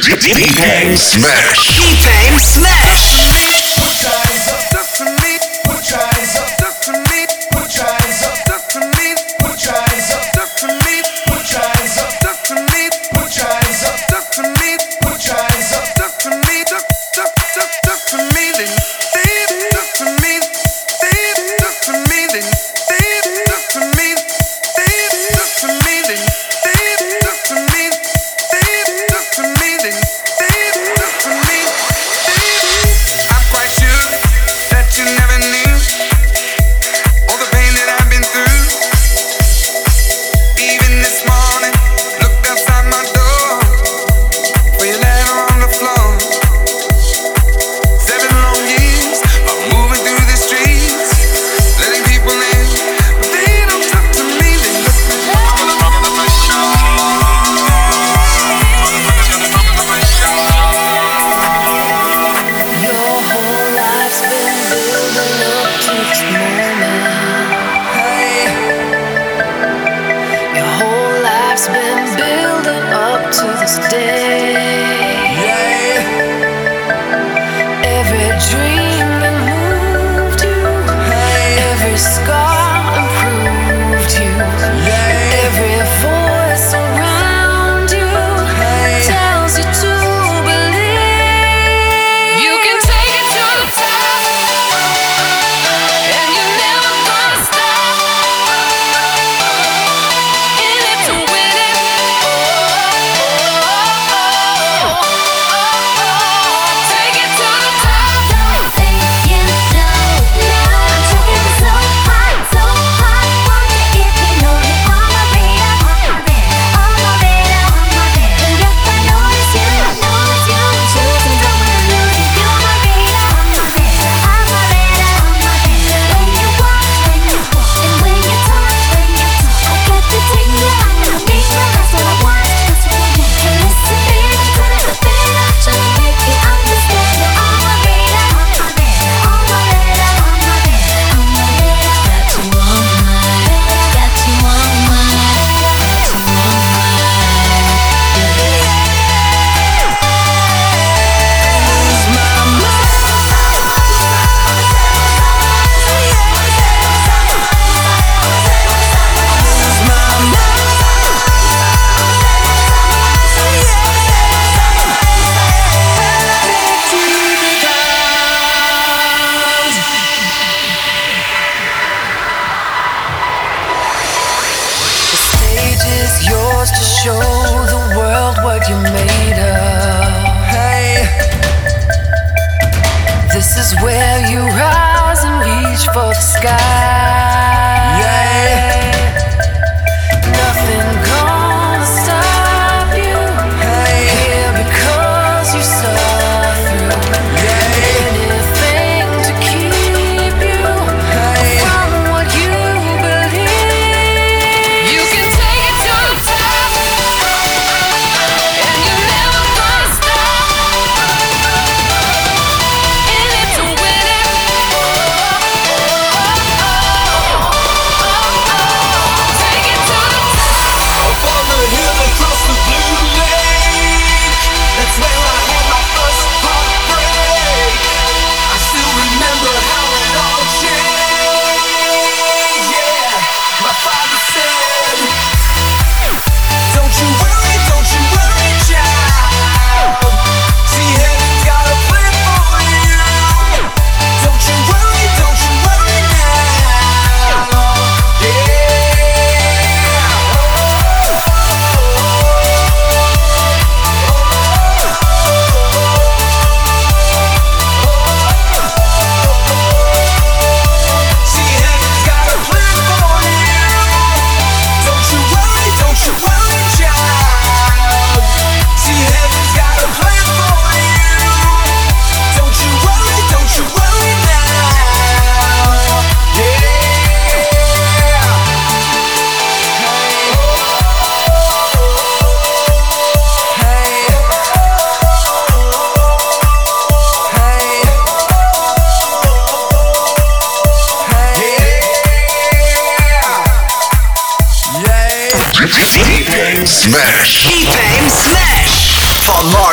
Deepaim Smash. Deepaim Smash.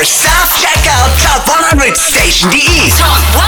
Self-checkout, Top 100 Station DE. Top 100.